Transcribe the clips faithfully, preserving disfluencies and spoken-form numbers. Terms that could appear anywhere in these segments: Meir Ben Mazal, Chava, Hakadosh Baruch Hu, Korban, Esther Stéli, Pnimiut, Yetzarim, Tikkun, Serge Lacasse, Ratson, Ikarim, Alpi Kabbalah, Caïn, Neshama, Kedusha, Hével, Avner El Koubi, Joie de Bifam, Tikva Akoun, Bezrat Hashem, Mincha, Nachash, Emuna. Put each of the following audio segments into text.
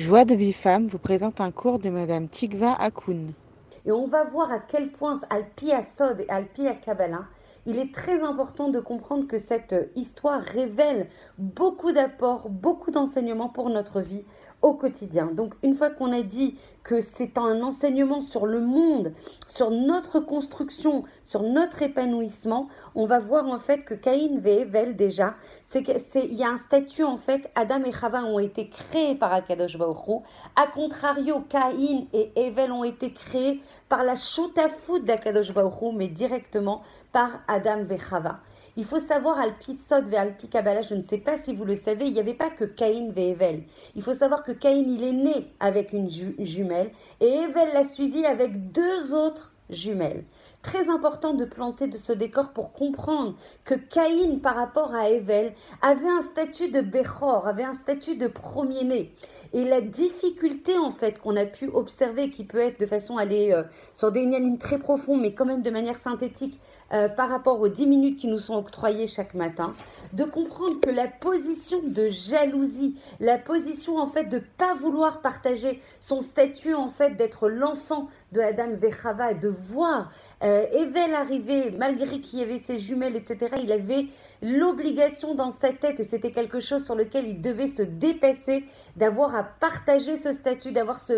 Joie de Bifam vous présente un cours de Madame Tikva Akoun. Et on va voir à quel point Alpi Sod et Alpi Kabbalah, il est très important de comprendre que cette histoire révèle beaucoup d'apports, beaucoup d'enseignements pour notre vie au quotidien. Donc une fois qu'on a dit que c'est un enseignement sur le monde, sur notre construction, sur notre épanouissement, on va voir en fait que Caïn et Hével déjà, c'est il y a un statut en fait, Adam et Chava ont été créés par Hakadosh Baruch Hu, à contrario Caïn et Hével ont été créés par la shoot à foot d'Hakadosh Baruch Hu, mais directement par Adam et Chava. Il faut savoir, Alpi Sod vers Alpi Kabbalah, je ne sais pas si vous le savez, il n'y avait pas que Caïn et Hével. Il faut savoir que Caïn, il est né avec une ju jumelle et Hével l'a suivi avec deux autres jumelles. Très important de planter de ce décor pour comprendre que Caïn, par rapport à Hével, avait un statut de Béchor, avait un statut de premier-né. Et la difficulté en fait qu'on a pu observer, qui peut être de façon à aller euh, sur des nianim très profonds, mais quand même de manière synthétique, Euh, par rapport aux dix minutes qui nous sont octroyées chaque matin, de comprendre que la position de jalousie, la position en fait de ne pas vouloir partager son statut en fait d'être l'enfant de Adam et Chava, de voir euh, Hével arriver, malgré qu'il y avait ses jumelles, et cetera, il avait l'obligation dans sa tête, et c'était quelque chose sur lequel il devait se dépasser, d'avoir à partager ce statut, d'avoir ce,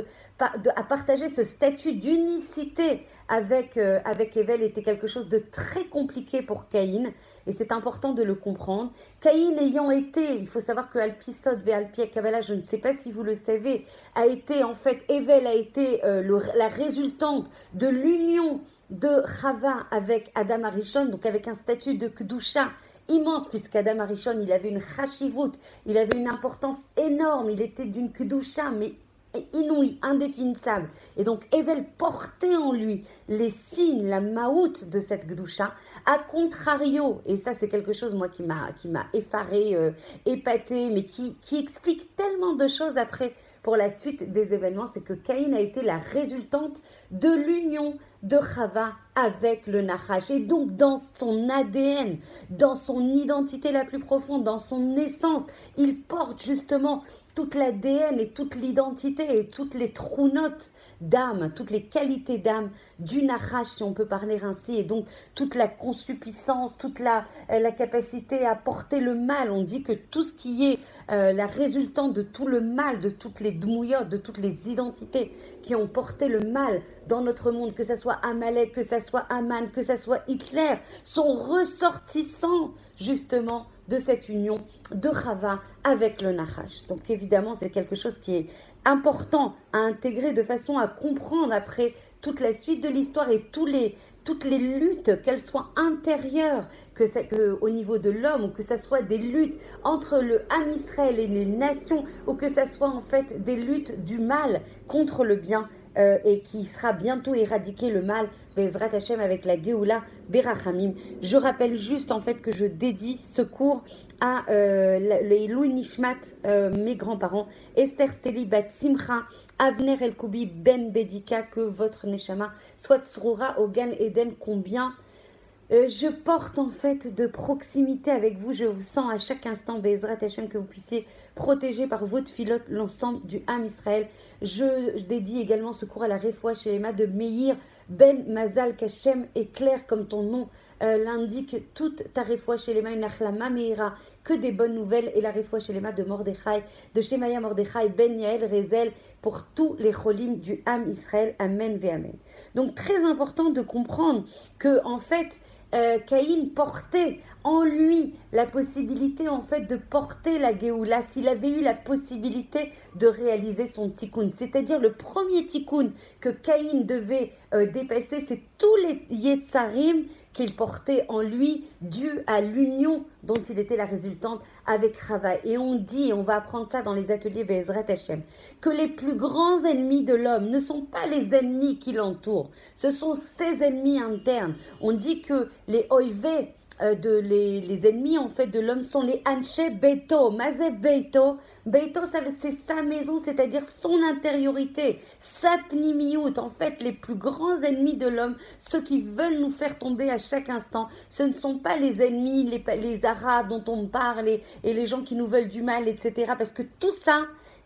à partager ce statut d'unicité avec, euh, avec Hével, était quelque chose de très compliqué pour Caïn, et c'est important de le comprendre. Caïn ayant été, il faut savoir que Alpi Sod et Alpi Kabbalah, je ne sais pas si vous le savez, a été en fait, Hével a été euh, le, la résultante de l'union de Chava avec Adam Arishon, donc avec un statut de Kedusha immense, puisqu'Adam Arishon, il avait une Hashivut, il avait une importance énorme, il était d'une Kedusha, mais inouï, indéfinissable. Et donc Hével portait en lui les signes, la maout de cette Kedusha, à contrario, et ça c'est quelque chose moi qui m'a qui m'a effaré, euh, épaté, mais qui, qui explique tellement de choses après pour la suite des événements, c'est que Caïn a été la résultante de l'union de Chava avec le Nachash. Et donc, dans son A D N, dans son identité la plus profonde, dans son essence, il porte justement toute l'A D N et toute l'identité et toutes les trous notes d'âme, toutes les qualités d'âme du Nachash, si on peut parler ainsi, et donc toute la concupiscence, toute la, la capacité à porter le mal. On dit que tout ce qui est euh, la résultante de tout le mal, de toutes les dmouyot, de toutes les identités qui ont porté le mal dans notre monde, que ce soit Amalek, que ce soit Aman, que ce soit Hitler, sont ressortissants justement de cette union de Chava avec le Nachash. Donc évidemment, c'est quelque chose qui est important à intégrer de façon à comprendre après toute la suite de l'histoire et tous les, toutes les luttes, qu'elles soient intérieures, que ça, que, au niveau de l'homme, ou que ça soit des luttes entre le Ham Israël et les nations, ou que ça soit en fait des luttes du mal contre le bien, Euh, et qui sera bientôt éradiqué, le mal, Bezrat Hashem, avec la Geoula Berachamim. Je rappelle juste en fait que je dédie ce cours à euh, les Louis Nishmat, euh, mes grands-parents, Esther Stéli, Bat Simcha, Avner El Koubi, Ben Bedika, que votre Neshama soit Sroura, Ogan, Eden, combien Euh, je porte en fait de proximité avec vous, je vous sens à chaque instant, Bezrat Hashem, que vous puissiez protéger par votre filote l'ensemble du Ham Israël. Je, je dédie également ce cours à la Refoua chez Emma de Meir Ben Mazal, qu'Hachem éclaire comme ton nom euh, l'indique, toute ta Refoua chez Emma, une Achlama Meira, que des bonnes nouvelles, et la Refoua chez Emma de Mordechai, de Shemaya Mordechai, Ben Yael Rezel, pour tous les cholim du Ham Israël, Amen ve Amen. Donc très important de comprendre que en fait, Euh, Caïn portait en lui la possibilité en fait de porter la Géoula, s'il avait eu la possibilité de réaliser son Tikkun, c'est-à-dire le premier Tikkun que Caïn devait euh, dépasser, c'est tous les Yetzarim qu'il portait en lui, dû à l'union dont il était la résultante avec Chava. Et on dit, on va apprendre ça dans les ateliers Bezrat Hashem, que les plus grands ennemis de l'homme ne sont pas les ennemis qui l'entourent, ce sont ses ennemis internes. On dit que les oivés, Euh, de les, les ennemis en fait de l'homme sont les Anche Beito, Mazé Beito. Beito, c'est sa maison, c'est-à-dire son intériorité, sa Pnimiut. En fait, les plus grands ennemis de l'homme, ceux qui veulent nous faire tomber à chaque instant, ce ne sont pas les ennemis, les, les Arabes dont on parle, et, et les gens qui nous veulent du mal, et cetera. Parce que tout ça,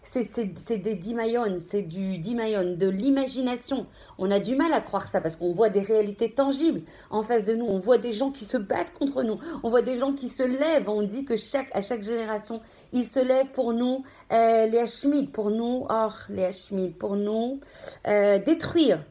C'est, c'est, c'est des dimayon, c'est du dimayon, de l'imagination. On a du mal à croire ça parce qu'on voit des réalités tangibles en face de nous. On voit des gens qui se battent contre nous. On voit des gens qui se lèvent. On dit que chaque, à chaque génération, ils se lèvent pour nous, euh, les hachmides, pour nous, or, les hachmides, pour nous euh, détruire.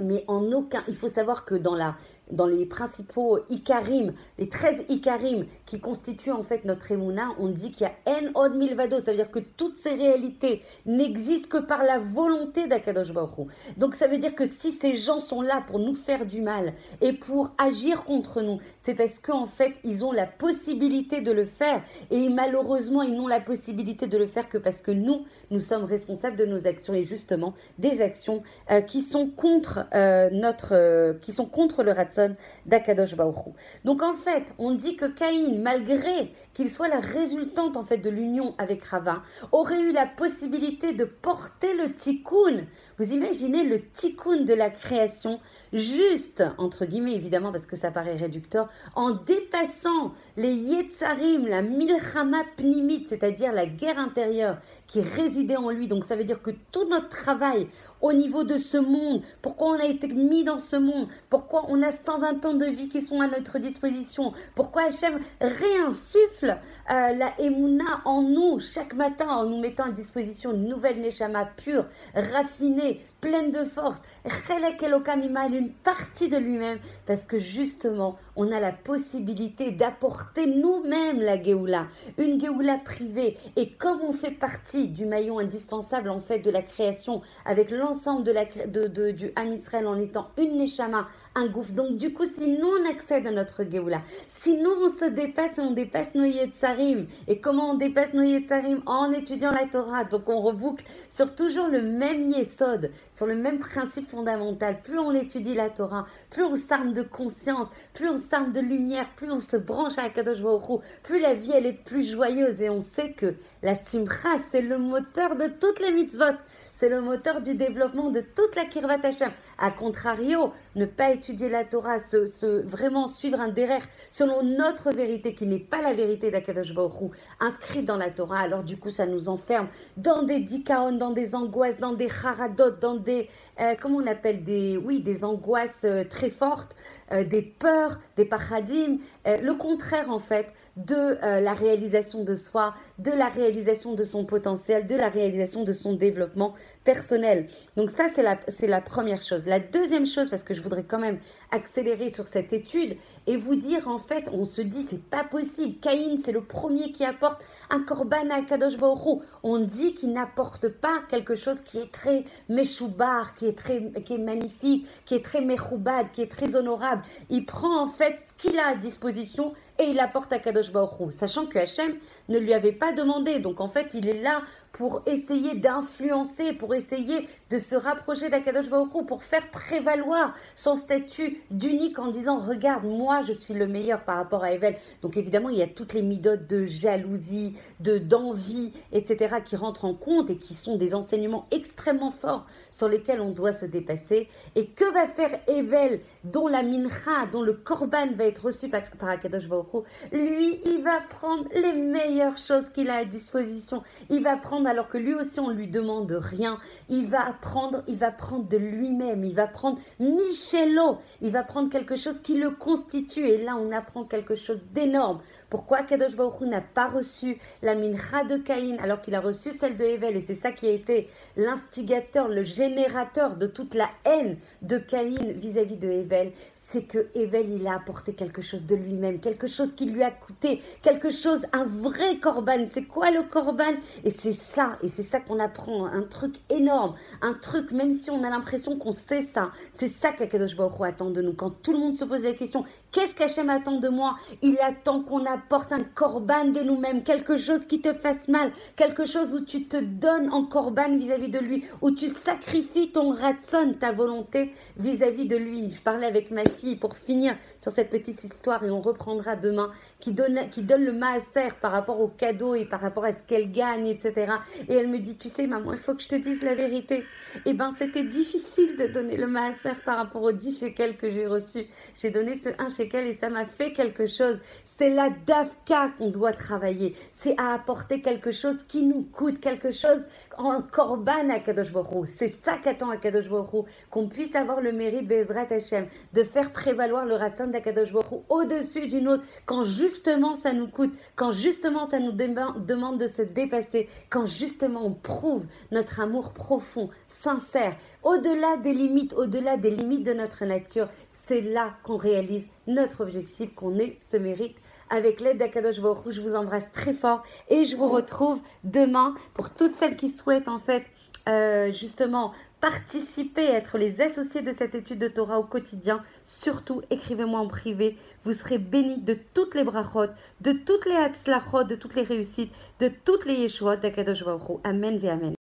Mais en aucun... Il faut savoir que dans la... dans les principaux Ikarim, les treize Ikarim qui constituent en fait notre Emuna, on dit qu'il y a En Od Milvado, ça veut dire que toutes ces réalités n'existent que par la volonté d'Hakadosh Baruch Hu. Donc ça veut dire que si ces gens sont là pour nous faire du mal et pour agir contre nous, c'est parce qu'en fait ils ont la possibilité de le faire, et malheureusement ils n'ont la possibilité de le faire que parce que nous, nous sommes responsables de nos actions, et justement des actions euh, qui sont contre euh, notre, euh, qui sont contre le Ratson d'Hakadosh Baruch Hu. Donc en fait, on dit que Caïn, malgré qu'il soit la résultante en fait de l'union avec Chava, aurait eu la possibilité de porter le Tikkun. Vous imaginez le Tikkun de la création, juste entre guillemets évidemment parce que ça paraît réducteur, en dépassant les Yetzarim, la Milchama Pnimiut, c'est-à-dire la guerre intérieure qui résidait en lui. Donc ça veut dire que tout notre travail au niveau de ce monde, pourquoi on a été mis dans ce monde, pourquoi on a cent vingt ans de vie qui sont à notre disposition, pourquoi Hachem réinsuffle euh, la Emouna en nous chaque matin en nous mettant à disposition une nouvelle Neshama pure, raffinée, pleine de force, une partie de lui-même, parce que justement, on a la possibilité d'apporter nous-mêmes la Geoula, une Geoula privée. Et comme on fait partie du maillon indispensable en fait de la création, avec l'ensemble de la, de, de, du Ham Israël en étant une Neshama, un gouffre. Donc du coup, si nous on accède à notre Geoula, si nous on se dépasse et on dépasse nos Yetzarim, et comment on dépasse nos Yetzarim? En étudiant la Torah. Donc on reboucle sur toujours le même Yesod, sur le même principe fondamental. Plus on étudie la Torah, plus on s'arme de conscience, plus on s'arme de lumière, plus on se branche à Hakadosh Baruch Hu, plus la vie elle est plus joyeuse. Et on sait que la simcha, c'est le moteur de toutes les mitzvot, c'est le moteur du développement de toute la Kirvat Hashem. A contrario, ne pas étudier la Torah, se, se vraiment suivre un derrière selon notre vérité qui n'est pas la vérité d'Hakadosh Baruch Hu, inscrite dans la Torah, alors du coup ça nous enferme dans des dikaon, dans des angoisses, dans des haradot, dans des, euh, comment on appelle, des, oui, des angoisses euh, très fortes, euh, des peurs, des pachadim, euh, le contraire en fait de euh, la réalisation de soi, de la réalisation de son potentiel, de la réalisation de son développement personnel. Donc ça, c'est la, c'est la première chose. La deuxième chose, parce que je voudrais quand même accélérer sur cette étude et vous dire, en fait, on se dit, c'est pas possible. Caïn, c'est le premier qui apporte un korban à Hakadosh Baruch Hu. On dit qu'il n'apporte pas quelque chose qui est très méchoubar, qui est très, qui est magnifique, qui est très méchoubad, qui est très honorable. Il prend, en fait, ce qu'il a à disposition et il apporte à Hakadosh Baruch Hu, sachant que Hachem ne lui avait pas demandé. Donc en fait, il est là pour essayer d'influencer, pour essayer de se rapprocher d'Hakadosh Baruch Hu, pour faire prévaloir son statut d'unique en disant « Regarde, moi, je suis le meilleur par rapport à Hével. » Donc évidemment, il y a toutes les midotes de jalousie, de, d'envie, et cetera qui rentrent en compte et qui sont des enseignements extrêmement forts sur lesquels on doit se dépasser. Et que va faire Hével, dont la mincha, dont le korban va être reçu par, par Hakadosh Baruch Hu? Lui, il va prendre les meilleures choses qu'il a à disposition. Il va prendre, alors que lui aussi, on ne lui demande rien. Il va prendre, il va prendre de lui-même. Il va prendre Michelot. Il va prendre quelque chose qui le constitue. Et là, on apprend quelque chose d'énorme. Pourquoi Hakadosh Baruch Hu n'a pas reçu la mincha de Caïn, alors qu'il a reçu celle de Hével? Et c'est ça qui a été l'instigateur, le générateur de toute la haine de Caïn vis-à-vis de Hével. C'est que Hével, il a apporté quelque chose de lui-même, quelque chose qui lui a coûté, quelque chose, un vrai korban. C'est quoi le korban? Et c'est ça, et c'est ça qu'on apprend, un truc énorme, un truc, même si on a l'impression qu'on sait ça, c'est ça qu'Hakadosh Baruch Hu attend de nous. Quand tout le monde se pose la question, qu'est-ce qu'Hachem attend de moi? Il attend qu'on apporte un korban de nous-mêmes, quelque chose qui te fasse mal, quelque chose où tu te donnes en korban vis-à-vis de lui, où tu sacrifies ton ratson, ta volonté vis-à-vis de lui. Je parlais avec ma fille filles, pour finir sur cette petite histoire, et on reprendra demain, qui donne, qui donne le maaser par rapport au cadeau et par rapport à ce qu'elle gagne, et cetera. Et elle me dit, tu sais maman, il faut que je te dise la vérité. Eh bien, c'était difficile de donner le maaser par rapport aux dix shekels que j'ai reçus. J'ai donné ce un shekel et ça m'a fait quelque chose. C'est la davka qu'on doit travailler. C'est à apporter quelque chose qui nous coûte, quelque chose en korban à Kadosh Baruch Hu. C'est ça qu'attend à Kadosh Baruch Hu, qu'on puisse avoir le mérite Bezrat Hashem, de faire prévaloir le Ratson d'Akadosh Baruch Hu au-dessus d'une autre, quand justement ça nous coûte, quand justement ça nous demande de se dépasser, quand justement on prouve notre amour profond, sincère, au-delà des limites, au-delà des limites de notre nature. C'est là qu'on réalise notre objectif, qu'on ait ce mérite. Avec l'aide d'Akadosh Baruch Hu, je vous embrasse très fort et je vous retrouve demain pour toutes celles qui souhaitent en fait euh, justement participer, être les associés de cette étude de Torah au quotidien. Surtout, écrivez-moi en privé. Vous serez bénis de toutes les brachot, de toutes les hatzlachot, de toutes les réussites, de toutes les yeshuot d'Akadosh Baruch Hu. Amen ve amen.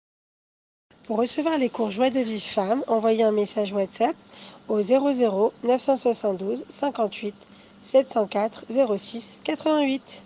Pour recevoir les cours Joie de Bifam, envoyez un message WhatsApp au zéro zéro neuf cent soixante-douze cinquante-huit sept cent quatre zéro six quatre-vingt-huit.